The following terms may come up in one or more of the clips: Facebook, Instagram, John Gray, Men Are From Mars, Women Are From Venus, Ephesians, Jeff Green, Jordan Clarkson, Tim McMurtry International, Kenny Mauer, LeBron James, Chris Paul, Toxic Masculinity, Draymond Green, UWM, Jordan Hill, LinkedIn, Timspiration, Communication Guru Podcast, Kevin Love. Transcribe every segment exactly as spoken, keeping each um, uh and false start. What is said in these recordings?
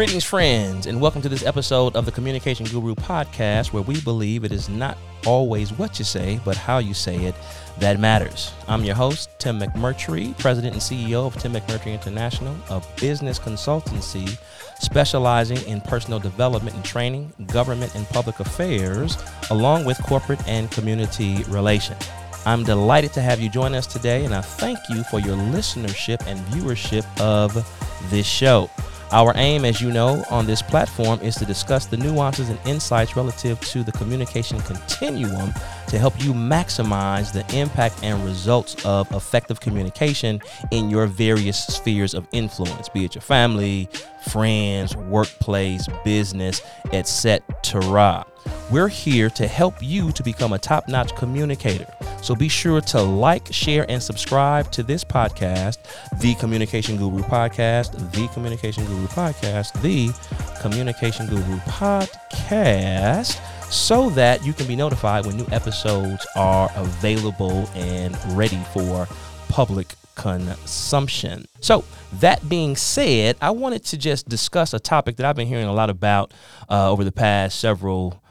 Greetings, friends, and welcome to this episode of the Communication Guru Podcast, where we believe it is not always what you say, but how you say it that matters. I'm your host, Tim McMurtry, president and C E O of Tim McMurtry International, a business consultancy specializing in personal development and training, government and public affairs, along with corporate and community relations. I'm delighted to have you join us today, and I thank you for your listenership and viewership of this show. Our aim, as you know, on this platform is to discuss the nuances and insights relative to the communication continuum to help you maximize the impact and results of effective communication in your various spheres of influence, be it your family, friends, workplace, business, et cetera. We're here to help you to become a top-notch communicator. So be sure to like, share, and subscribe to this podcast, The Communication Guru Podcast, The Communication Guru Podcast, The Communication Guru Podcast, so that you can be notified when new episodes are available and ready for public consumption. So that being said, I wanted to just discuss a topic that I've been hearing a lot about uh, over the past several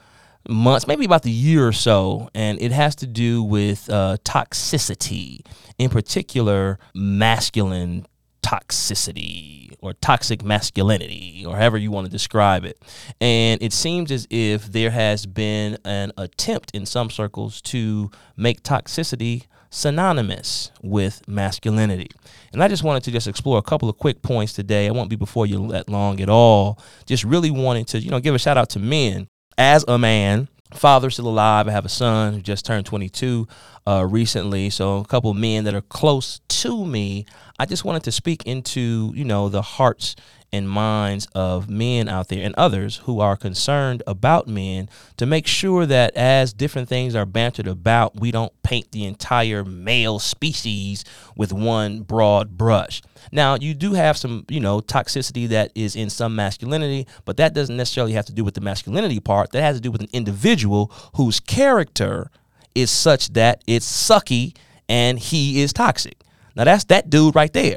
months, maybe about the year or so, and it has to do with uh, toxicity, in particular masculine toxicity or toxic masculinity, or however you want to describe it. And it seems as if there has been an attempt in some circles to make toxicity synonymous with masculinity. And I just wanted to just explore a couple of quick points today. I won't be before you that long at all. Just really wanted to, you know, give a shout out to men. As a man, father still alive, I have a son who just turned twenty-two uh, recently. So a couple of men that are close to me, I just wanted to speak into, you know, the hearts and minds of men out there and others who are concerned about men, to make sure that as different things are bantered about, we don't paint the entire male species with one broad brush. Now, you do have some, you know, toxicity that is in some masculinity, but that doesn't necessarily have to do with the masculinity part. That has to do with an individual whose character is such that it's sucky and he is toxic. Now, that's that dude right there.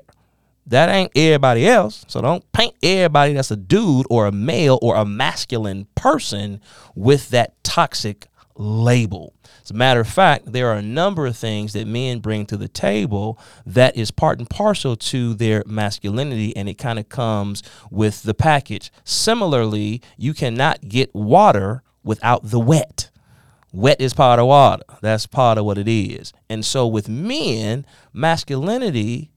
That ain't everybody else. So don't paint everybody that's a dude or a male or a masculine person with that toxic label. As a matter of fact, there are a number of things that men bring to the table that is part and parcel to their masculinity, and it kind of comes with the package. Similarly, you cannot get water without the wet. Wet is part of water. That's part of what it is. And so with men, masculinity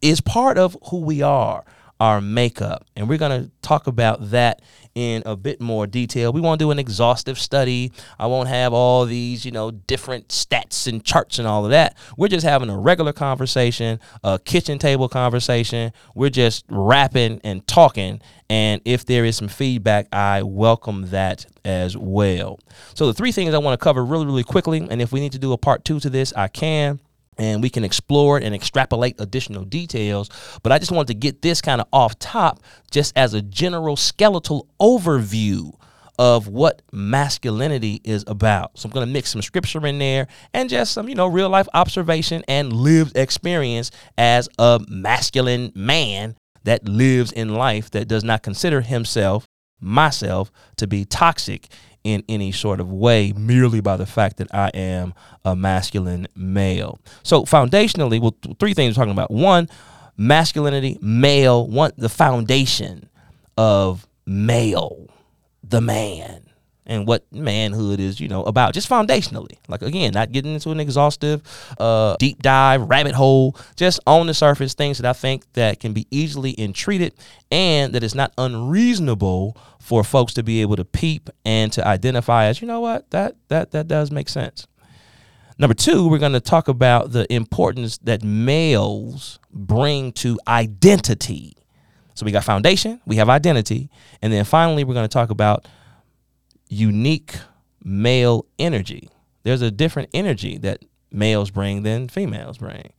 is part of who we are, our makeup. And we're going to talk about that in a bit more detail. We won't do an exhaustive study. I won't have all these, you know, different stats and charts and all of that. We're just having a regular conversation, a kitchen table conversation. We're just rapping and talking. And if there is some feedback, I welcome that as well. So the three things I want to cover really, really quickly. And if we need to do a part two to this, I can. And we can explore it and extrapolate additional details. But I just wanted to get this kind of off top just as a general skeletal overview of what masculinity is about. So I'm going to mix some scripture in there and just some, you know, real life observation and lived experience as a masculine man that lives in life that does not consider himself, myself, to be toxic in any sort of way, merely by the fact that I am a masculine male. So foundationally, well, three things we're talking about. One, masculinity, male, one, the foundation of male, the man, and what manhood is, you know, about, just foundationally. Like, again, not getting into an exhaustive, uh, deep dive, rabbit hole, just on the surface, things that I think that can be easily entreated and that it's not unreasonable for folks to be able to peep and to identify as, you know what, that that that does make sense. Number two, we're going to talk about the importance that males bring to identity. So we got foundation, we have identity, and then finally, we're going to talk about unique male energy. There's a different energy that males bring than females bring,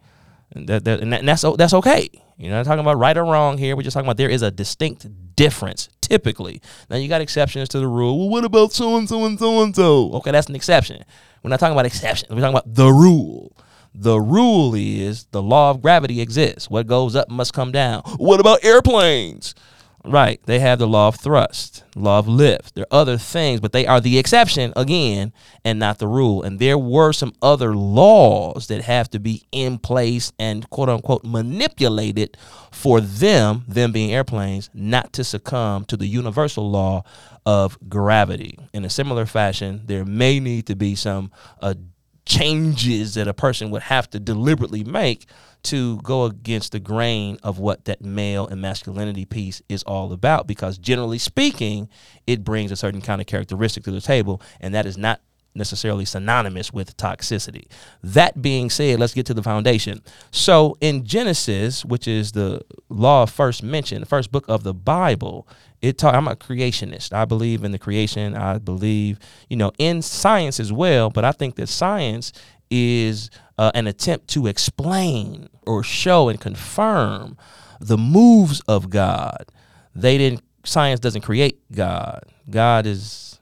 and that, that and, that, and that's that's okay. You're not talking about right or wrong here. We're just talking about there is a distinct difference typically. Now you got exceptions to the rule. Well, what about so and so and so and so? Okay, that's an exception. We're not talking about exceptions. We're talking about the rule. The rule is the law of gravity exists. What goes up must come down. What about airplanes? Right. They have the law of thrust, law of lift. There are other things, but they are the exception, again, and not the rule. And there were some other laws that have to be in place and, quote, unquote, manipulated for them, them being airplanes, not to succumb to the universal law of gravity. In a similar fashion, there may need to be some uh, changes that a person would have to deliberately make to go against the grain of what that male and masculinity piece is all about, because generally speaking, it brings a certain kind of characteristic to the table, and that is not necessarily synonymous with toxicity. That being said, let's get to the foundation. So in Genesis, which is the law first mentioned, the first book of the Bible, it ta- I'm a creationist. I believe in the creation. I believe, you know, in science as well, but I think that science is uh, an attempt to explain or show and confirm the moves of God. They didn't, science doesn't create God. God is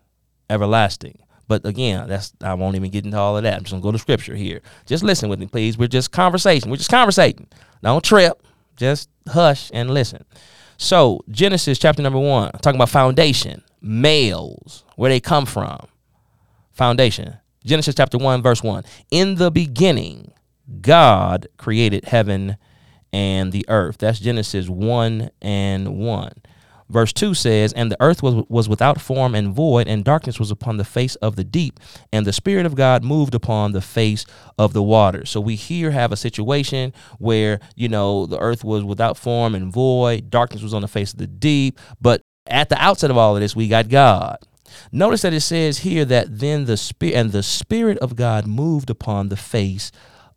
everlasting. But again, that's I won't even get into all of that. I'm just going to go to scripture here. Just listen with me, please. We're just conversation. We're just conversating. Don't trip. Just hush and listen. So Genesis chapter number one, I'm talking about foundation, males, where they come from. Foundation. Genesis chapter one, verse one. In the beginning, God created heaven and the earth. That's Genesis one and one. Verse two says, and the earth was, was without form and void, and darkness was upon the face of the deep, and the Spirit of God moved upon the face of the water. So we here have a situation where, you know, the earth was without form and void, darkness was on the face of the deep, but at the outset of all of this, we got God. Notice that it says here that then the Spirit and the Spirit of God moved upon the face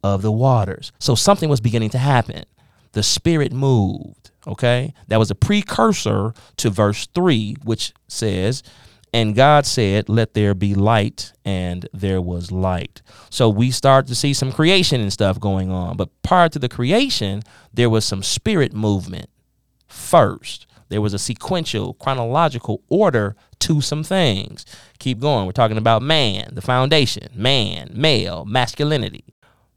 of the waters. So something was beginning to happen. The Spirit moved. OK, that was a precursor to verse three, which says, and God said, let there be light. And there was light. So we start to see some creation and stuff going on. But prior to the creation, there was some spirit movement first. There was a sequential, chronological order to some things. Keep going. We're talking about man, the foundation, man, male, masculinity.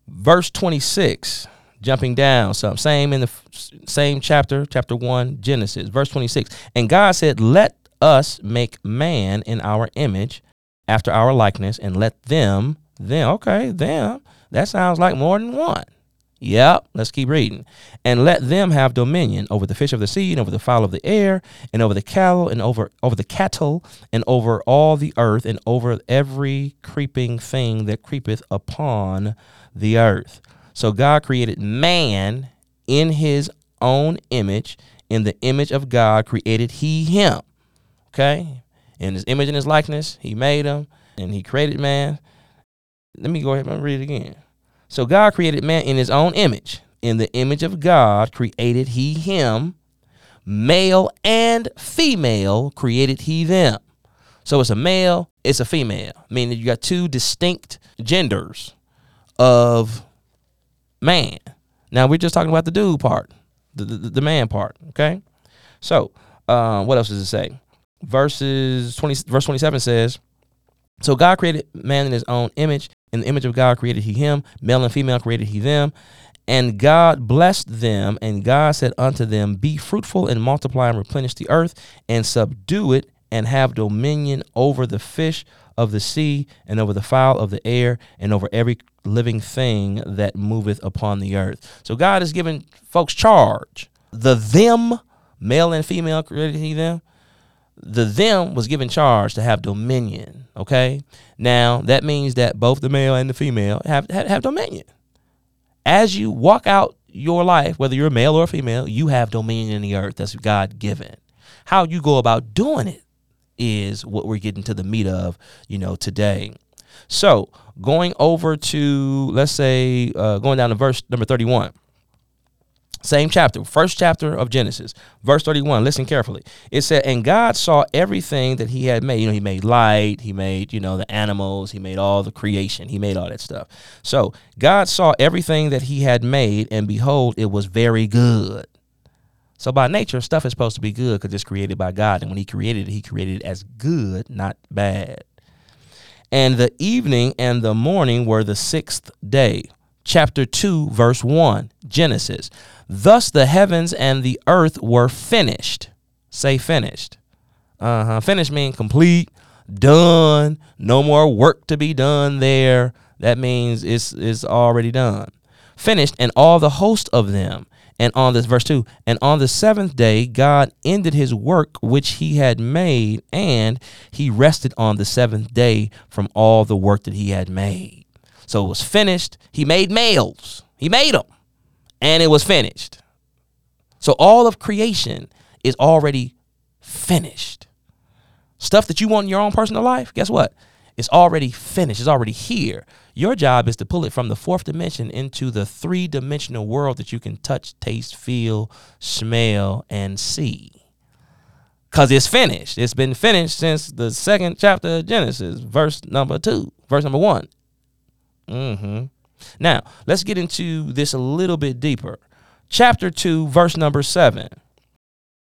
Verse twenty-six. Jumping down, some same in the same chapter, chapter one, Genesis, verse twenty-six. And God said, let us make man in our image, after our likeness, and let them, them, okay, them. That sounds like more than one. Yep, let's keep reading. And let them have dominion over the fish of the sea, and over the fowl of the air, and over the cattle, and over, over the cattle, and over all the earth, and over every creeping thing that creepeth upon the earth. So God created man in his own image. In the image of God created he him. Okay? In his image and his likeness, he made him, and he created man. Let me go ahead and read it again. So God created man in his own image. In the image of God created he him. Male and female created he them. So it's a male, it's a female, meaning you got two distinct genders of man. Now we're just talking about the dude part, the the, the man part. Okay, so uh, what else does it say? Verses twenty, verse twenty-seven says, "So God created man in His own image. In the image of God created He him. Male and female created He them. And God blessed them. And God said unto them, be fruitful and multiply and replenish the earth and subdue it and have dominion over the fish of the sea and over the fowl of the air and over every living thing that moveth upon the earth." So God is giving folks charge. The them, male and female created he them. The them was given charge to have dominion. Okay. Now that means that both the male and the female have, have, have dominion. As you walk out your life, whether you're male or female, you have dominion in the earth. That's God given. How you go about doing it is what we're getting to the meat of, you know, today. So going over to, let's say, uh, going down to verse number thirty-one. Same chapter, first chapter of Genesis, verse thirty-one. Listen carefully. It said, and God saw everything that he had made. You know, he made light. He made, you know, the animals. He made all the creation. He made all that stuff. So God saw everything that he had made, and behold, it was very good. So by nature, stuff is supposed to be good because it's created by God. And when he created it, he created it as good, not bad. And the evening and the morning were the sixth day. Chapter two, verse one, Genesis. Thus the heavens and the earth were finished. say finished. Uh-huh. Finished means complete, done, no more work to be done there. That means it's it's already done. Finished, and all the host of them. And on this, verse two, and on the seventh day, God ended his work which he had made, and he rested on the seventh day from all the work that he had made. So it was finished. He made males. He made them. And it was finished. So all of creation is already finished. Stuff that you want in your own personal life, guess what? It's already finished. It's already here. Your job is to pull it from the fourth dimension into the three-dimensional world that you can touch, taste, feel, smell, and see. Because it's finished. It's been finished since the second chapter of Genesis, verse number two, verse number one. Mm-hmm. Now, let's get into this a little bit deeper. Chapter two, verse number seven.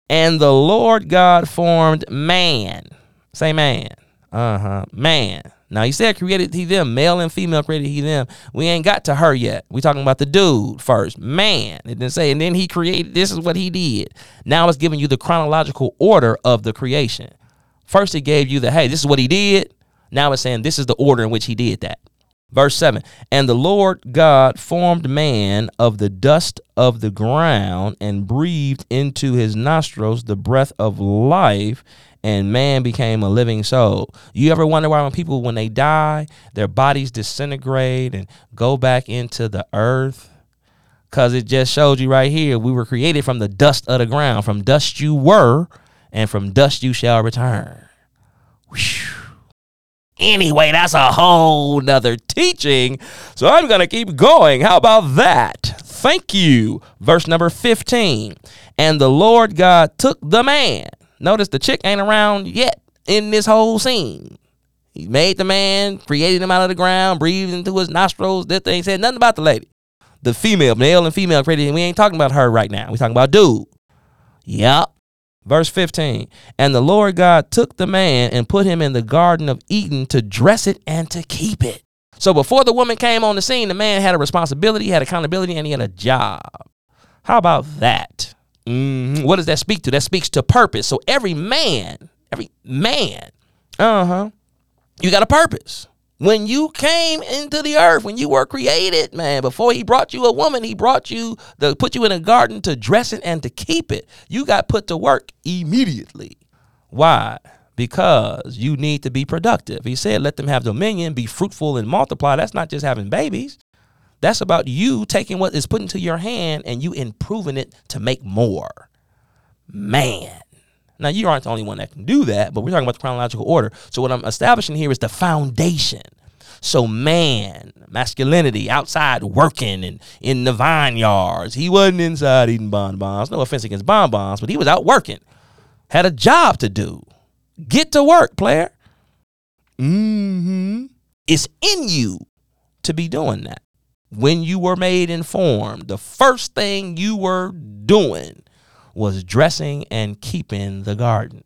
And the Lord God formed man. Say man. Uh-huh. Man. Now, he said created he them. Male and female created he them. We ain't got to her yet. We talking about the dude first. Man. It didn't say, and then he created. This is what he did. Now it's giving you the chronological order of the creation. First, it gave you the, hey, this is what he did. Now it's saying this is the order in which he did that. Verse seven, and the Lord God formed man of the dust of the ground and breathed into his nostrils the breath of life, and man became a living soul. You ever wonder why when people, when they die, their bodies disintegrate and go back into the earth? Because it just showed you right here, we were created from the dust of the ground. From dust you were, and from dust you shall return. Whew. Anyway, that's a whole nother teaching, so I'm going to keep going. How about that? Thank you. Verse number fifteen, and the Lord God took the man. Notice the chick ain't around yet in this whole scene. He made the man, created him out of the ground, breathed into his nostrils. That thing said nothing about the lady. The female, male and female created him. We ain't talking about her right now. We're talking about dude. Yep. Verse fifteen, and the Lord God took the man and put him in the Garden of Eden to dress it and to keep it. So before the woman came on the scene, the man had a responsibility, had accountability, and he had a job. How about that? Mm-hmm. What does that speak to? That speaks to purpose. So every man, every man, uh-huh, you got a purpose. When you came into the earth, when you were created, man, before he brought you a woman, he brought you, to put you in a garden to dress it and to keep it. You got put to work immediately. Why? Because you need to be productive. He said, let them have dominion, be fruitful and multiply. That's not just having babies. That's about you taking what is put into your hand and you improving it to make more. Man. Now, you aren't the only one that can do that, but we're talking about the chronological order. So what I'm establishing here is the foundation. So man, masculinity, outside working and in the vineyards. He wasn't inside eating bonbons. No offense against bonbons, but he was out working. Had a job to do. Get to work, player. Mm-hmm. It's in you to be doing that. When you were made and formed, the first thing you were doing was dressing and keeping the garden.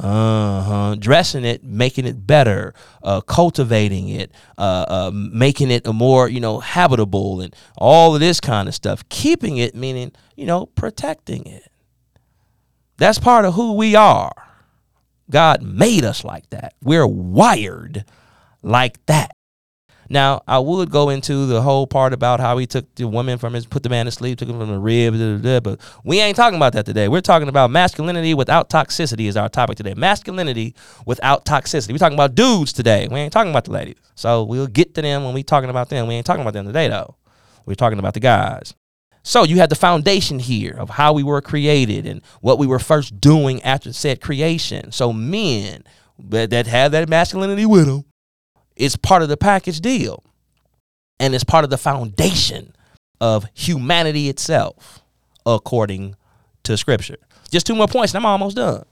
Uh-huh. Dressing it, making it better, uh, cultivating it, uh, uh, making it a more, you know, habitable and all of this kind of stuff. Keeping it, meaning, you know, protecting it. That's part of who we are. God made us like that. We're wired like that. Now, I would go into the whole part about how he took the woman from his, put the man to sleep, took him from the rib, blah, blah, blah, but we ain't talking about that today. We're talking about masculinity without toxicity is our topic today. Masculinity without toxicity. We're talking about dudes today. We ain't talking about the ladies. So we'll get to them when we're talking about them. We ain't talking about them today, though. We're talking about the guys. So you had the foundation here of how we were created and what we were first doing after said creation. So men that have that masculinity with them, it's part of the package deal, and it's part of the foundation of humanity itself, according to Scripture. Just two more points, and I'm almost done.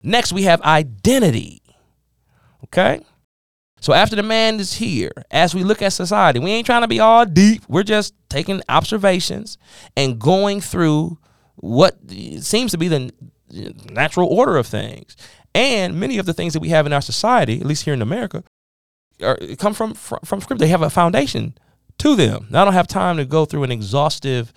Next, we have identity, okay? So after the man is here, as we look at society, we ain't trying to be all deep. We're just taking observations and going through what seems to be the natural order of things. And many of the things that we have in our society, at least here in America, Or come from, from from script. They have a foundation to them. Now, I don't have time to go through an exhaustive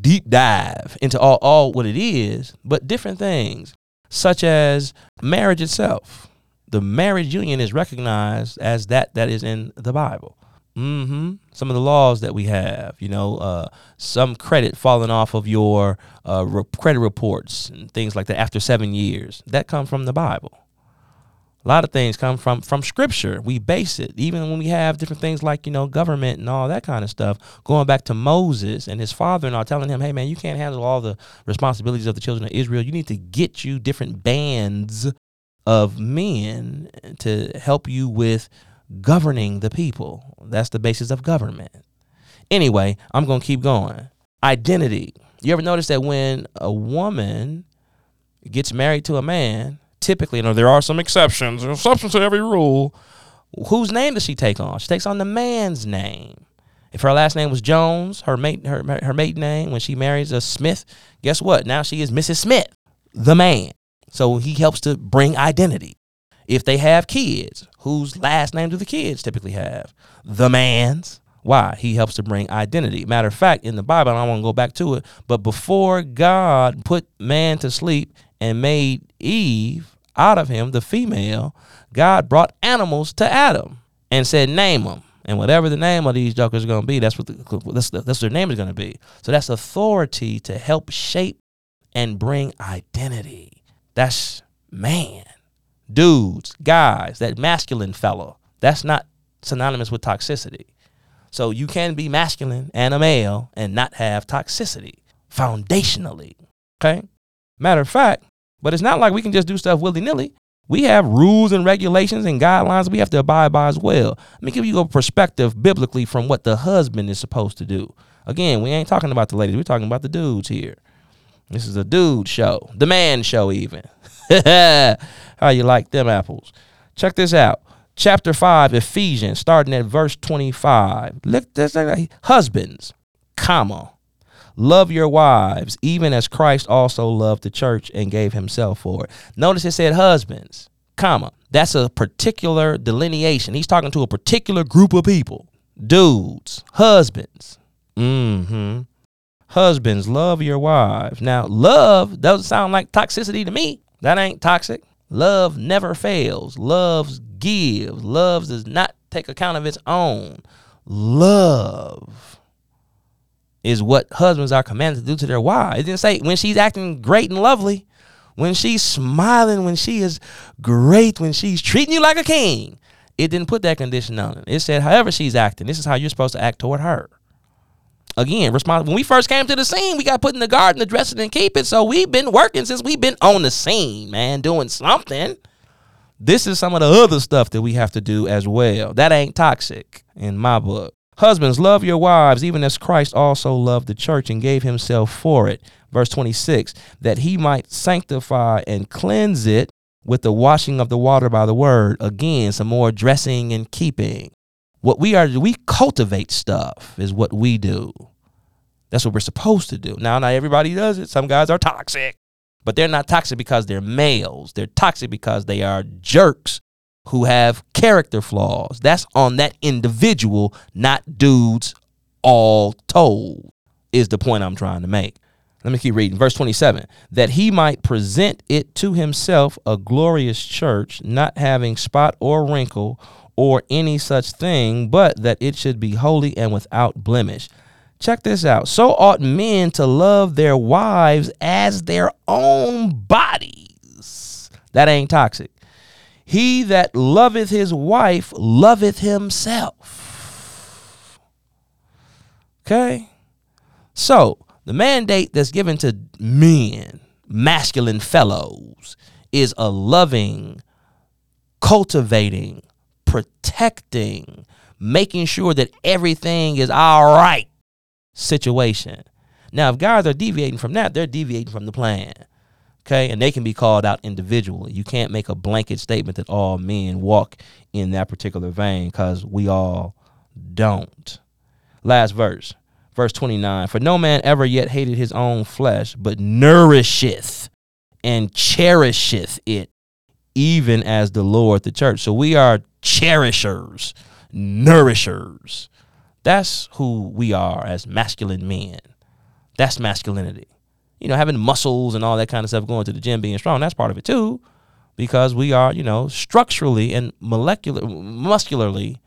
deep dive into all, all what it is, but different things, such as marriage itself. The marriage union is recognized as that that is in the Bible. Mm-hmm. Some of the laws that we have, you know, uh, some credit falling off of your uh, re- credit reports and things like that after seven years, that come from the Bible. A lot of things come from, from Scripture. We base it, even when we have different things like, you know, government and all that kind of stuff, going back to Moses and his father-in-law telling him, hey, man, you can't handle all the responsibilities of the children of Israel. You need to get you different bands of men to help you with governing the people. That's the basis of government. Anyway, I'm going to keep going. Identity. You ever notice that when a woman gets married to a man, typically, you know, there are some exceptions, there's exceptions to every rule. Whose name does she take on? She takes on the man's name. If her last name was Jones, her mate, her, her maiden name, when she marries a Smith, guess what? Now she is Missus Smith, the man. So he helps to bring identity. If they have kids, whose last name do the kids typically have? The man's. Why? He helps to bring identity. Matter of fact, in the Bible, and I want to go back to it, but before God put man to sleep and made Eve out of him, the female, God brought animals to Adam and said, name them. And whatever the name of these jokers is going to be, that's what the, that's, the, that's their name is going to be. So that's authority to help shape and bring identity. That's man. Dudes, guys, that masculine fellow, that's not synonymous with toxicity. So you can be masculine and a male and not have toxicity foundationally. Okay? Matter of fact, but it's not like we can just do stuff willy-nilly. We have rules and regulations and guidelines we have to abide by as well. Let me give you a perspective biblically from what the husband is supposed to do. Again, we ain't talking about the ladies. We're talking about the dudes here. This is a dude show. The man show even. How you like them apples? Check this out. Chapter five, Ephesians, starting at verse twenty-five. Look, this husbands, comma. Love your wives, even as Christ also loved the church and gave himself for it. Notice it said husbands, comma. That's a particular delineation. He's talking to a particular group of people. Dudes, husbands. Mm-hmm. Husbands, love your wives. Now, love doesn't sound like toxicity to me. That ain't toxic. Love never fails. Love gives. Love does not take account of its own. Love is what husbands are commanded to do to their wives. It didn't say when she's acting great and lovely, when she's smiling, when she is great, when she's treating you like a king. It didn't put that condition on it. It said, however she's acting, this is how you're supposed to act toward her. Again, respons- when we first came to the scene, we got put in the garden to dress it and keep it. So we've been working since we've been on the scene, man, doing something. This is some of the other stuff that we have to do as well. That ain't toxic in my book. Husbands, love your wives, even as Christ also loved the church and gave himself for it. Verse twenty-six, that he might sanctify and cleanse it with the washing of the water by the word. Again, some more dressing and keeping. What we are, we cultivate stuff is what we do. That's what we're supposed to do. Now, not everybody does it. Some guys are toxic, but they're not toxic because they're males. They're toxic because they are jerks who have character flaws. That's on that individual, not dudes all told, is the point I'm trying to make. Let me keep reading. Verse twenty-seven, that he might present it to himself a glorious church, not having spot or wrinkle or any such thing, but that it should be holy and without blemish. Check this out. So ought men to love their wives as their own bodies. That ain't toxic. He that loveth his wife loveth himself. Okay? So, the mandate that's given to men, masculine fellows, is a loving, cultivating, protecting, making sure that everything is all right situation. Now, if guys are deviating from that, they're deviating from the plan. Okay, and they can be called out individually. You can't make a blanket statement that all men walk in that particular vein, because we all don't. Last verse, verse twenty-nine. For no man ever yet hated his own flesh, but nourisheth and cherisheth it, even as the Lord the church. So we are cherishers, nourishers. That's who we are as masculine men. That's masculinity. You know, having muscles and all that kind of stuff, going to the gym, being strong, that's part of it too, because we are, you know, structurally and molecular, muscularly,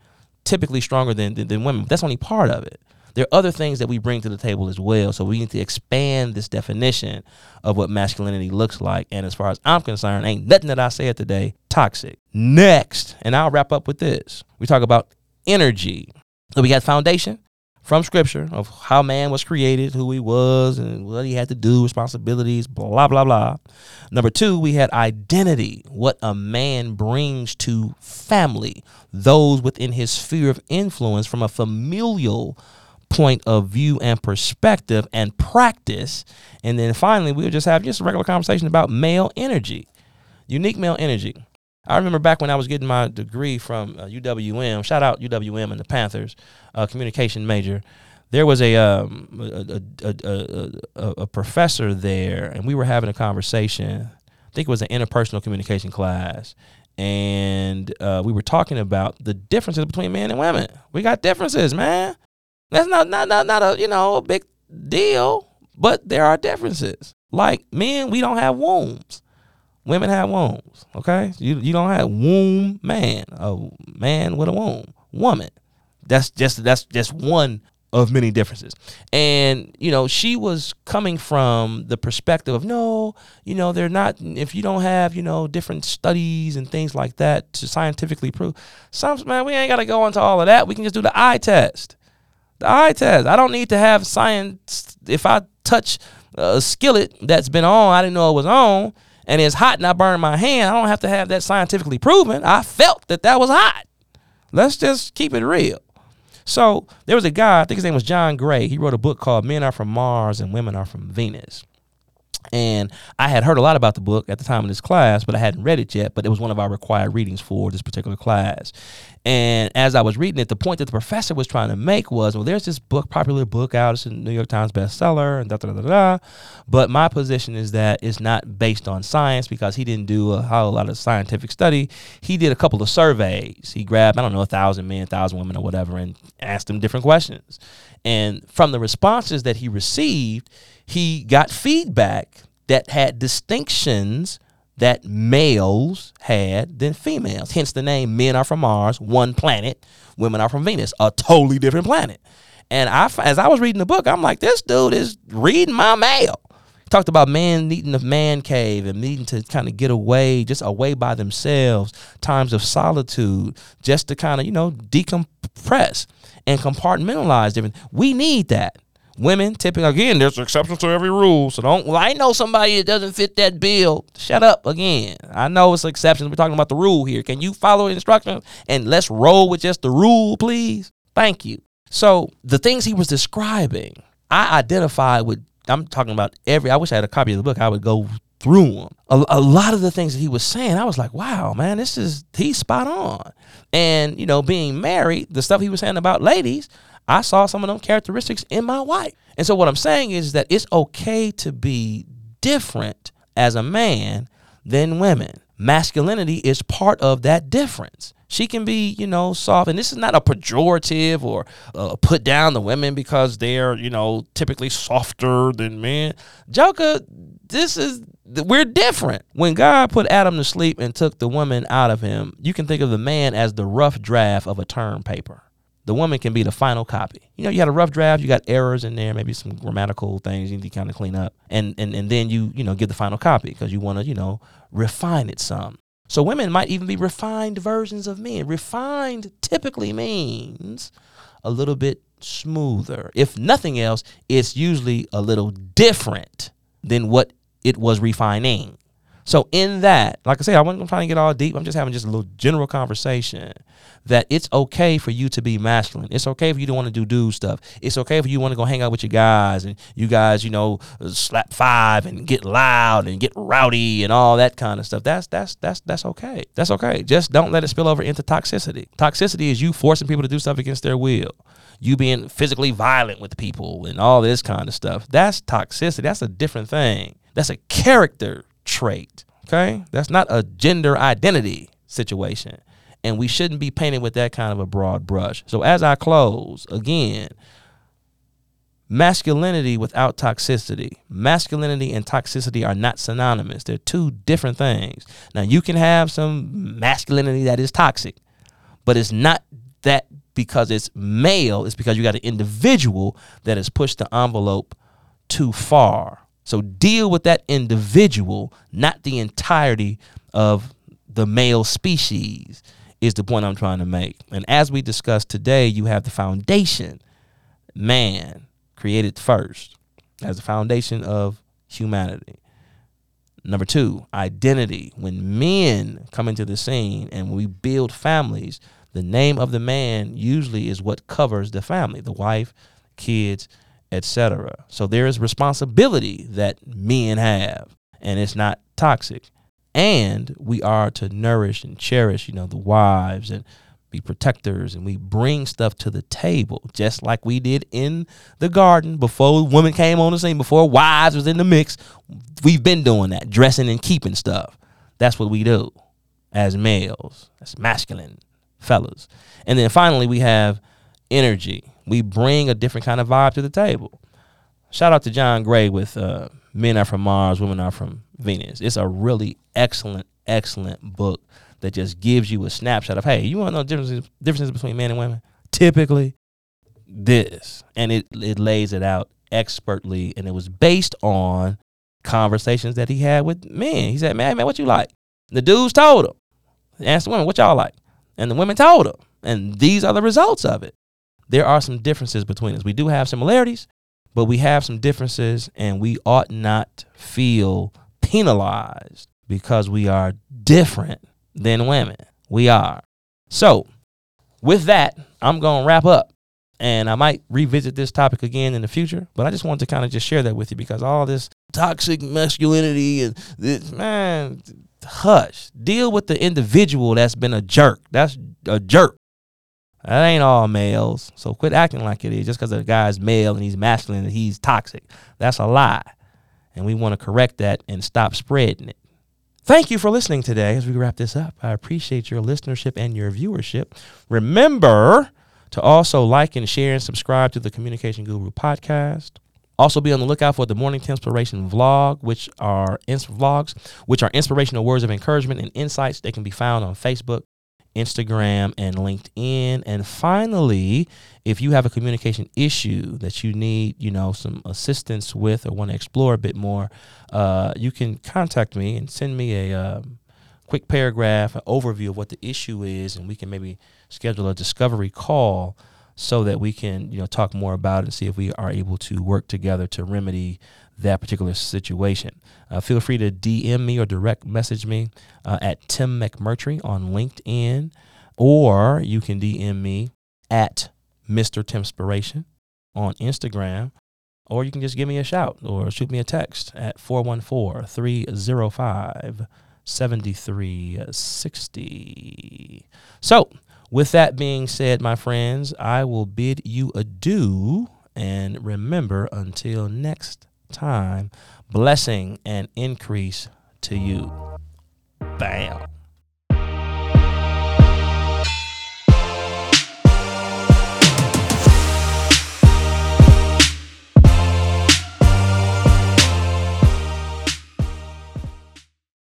typically stronger than, than, than women. That's only part of it. There are other things that we bring to the table as well. So we need to expand this definition of what masculinity looks like. And as far as I'm concerned, ain't nothing that I said today toxic. Next, and I'll wrap up with this. We talk about energy. So we got foundation from scripture of how man was created, who he was, and what he had to do, responsibilities, blah, blah, blah. Number two, we had identity, what a man brings to family, those within his sphere of influence from a familial point of view and perspective and practice. And then finally, we'll just have just a regular conversation about male energy, unique male energy. I remember back when I was getting my degree from uh, U W M, shout out U W M and the Panthers, uh, communication major. There was a, um, a, a, a, a, a professor there, and we were having a conversation. I think it was an interpersonal communication class. And uh, we were talking about the differences between men and women. We got differences, man. That's not, not, not, not a, you know, a big deal, but there are differences. Like men, we don't have wombs. Women have wombs, okay? You you don't have womb man, a man with a womb, woman. That's just that's just one of many differences. And, you know, she was coming from the perspective of, no, you know, they're not, if you don't have, you know, different studies and things like that to scientifically prove. Some, man, we ain't got to go into all of that. We can just do the eye test. The eye test. I don't need to have science. If I touch a skillet that's been on, I didn't know it was on, and it's hot and I burn my hand, I don't have to have that scientifically proven. I felt that that was hot. Let's just keep it real. So there was a guy, I think his name was John Gray. He wrote a book called Men Are From Mars and Women Are From Venus. And I had heard a lot about the book at the time of this class, but I hadn't read it yet. But it was one of our required readings for this particular class. And as I was reading it, the point that the professor was trying to make was, well, there's this book, popular book out, it's a New York Times bestseller, and da da da da. But my position is that it's not based on science, because he didn't do a whole lot of scientific study. He did a couple of surveys. He grabbed, I don't know, a thousand men, a thousand women, or whatever, and asked them different questions. And from the responses that he received, he got feedback that had distinctions that males had than females. Hence the name Men Are From Mars, one planet. Women Are From Venus, a totally different planet. And I, as I was reading the book, I'm like, this dude is reading my mail. Talked about man needing a man cave and needing to kind of get away, just away by themselves, times of solitude, just to kind of, you know, decompress and compartmentalize different. We need that. Women, typically, again, there's exceptions to every rule. So don't, well, I know somebody that doesn't fit that bill. Shut up again. I know it's exceptions. We're talking about the rule here. Can you follow instructions? And let's roll with just the rule, please. Thank you. So the things he was describing, I identified with, I'm talking about every, I wish I had a copy of the book. I would go through them. A, a lot of the things that he was saying, I was like, wow, man, this is, he's spot on. And, you know, being married, the stuff he was saying about ladies, I saw some of them characteristics in my wife. And so what I'm saying is that it's okay to be different as a man than women. Masculinity is part of that difference. She can be, you know, soft. And this is not a pejorative or uh, put down the women because they're, you know, typically softer than men. Joker, this is, we're different. When God put Adam to sleep and took the woman out of him, you can think of the man as the rough draft of a term paper. The woman can be the final copy. You know, you had a rough draft, you got errors in there, maybe some grammatical things you need to kind of clean up. And and and then you, you know, give the final copy because you want to, you know, refine it some. So women might even be refined versions of men. Refined typically means a little bit smoother. If nothing else, it's usually a little different than what it was refining. So in that, like I said, I wasn't trying to get all deep. I'm just having just a little general conversation that it's okay for you to be masculine. It's okay if you don't want to do dude stuff. It's okay if you want to go hang out with your guys and you guys, you know, slap five and get loud and get rowdy and all that kind of stuff. That's that's that's that's okay. That's okay. Just don't let it spill over into toxicity. Toxicity is you forcing people to do stuff against their will. You being physically violent with people and all this kind of stuff. That's toxicity. That's a different thing. That's a character trait. Okay, that's not a gender identity situation. And we shouldn't be painted with that kind of a broad brush. So as I close, again, masculinity without toxicity. Masculinity and toxicity are not synonymous. They're two different things. Now, you can have some masculinity that is toxic, but it's not that because it's male. It's because you got an individual that has pushed the envelope too far. So deal with that individual, not the entirety of the male species, is the point I'm trying to make. And as we discussed today, you have the foundation, man, created first as the foundation of humanity. Number two, identity. When men come into the scene and when we build families, the name of the man usually is what covers the family, the wife, kids, et cetera. So there is responsibility that men have, and it's not toxic. And we are to nourish and cherish, you know, the wives and be protectors, and we bring stuff to the table, just like we did in the garden before women came on the scene, before wives was in the mix. We've been doing that, dressing and keeping stuff. That's what we do as males, as masculine fellas. And then finally, we have energy. We bring a different kind of vibe to the table. Shout out to John Gray with uh, Men Are From Mars, Women Are From Venus. It's a really excellent, excellent book that just gives you a snapshot of, hey, you want to know differences, differences between men and women? Typically, this. And it, it lays it out expertly, and it was based on conversations that he had with men. He said, man, man, what you like? And the dudes told him. He asked the women, what y'all like? And the women told him. And these are the results of it. There are some differences between us. We do have similarities, but we have some differences, and we ought not feel penalized because we are different than women. We are. So with that, I'm going to wrap up, and I might revisit this topic again in the future, but I just wanted to kind of just share that with you, because all this toxic masculinity and this, man, hush. Deal with the individual that's been a jerk. That's a jerk. That ain't all males, so quit acting like it is. Just because a guy's male and he's masculine and he's toxic, that's a lie. And we want to correct that and stop spreading it. Thank you for listening today as we wrap this up. I appreciate your listenership and your viewership. Remember to also like and share and subscribe to the Communication Guru podcast. Also be on the lookout for the Morning Inspiration vlog, which are ins- vlogs, which are inspirational words of encouragement and insights. They can be found on Facebook, Instagram, and LinkedIn. And finally, if you have a communication issue that you need, you know, some assistance with or want to explore a bit more, uh, you can contact me and send me a um, quick paragraph, an overview of what the issue is, and we can maybe schedule a discovery call so that we can, you know, talk more about it and see if we are able to work together to remedy that particular situation. Uh, feel free to D M me or direct message me uh, at Tim McMurtry on LinkedIn, or you can D M me at Mister Timspiration on Instagram, or you can just give me a shout or shoot me a text at four one four, three oh five, seven three six oh. So with that being said, my friends, I will bid you adieu, and remember, until next time, blessing and increase to you. Bam.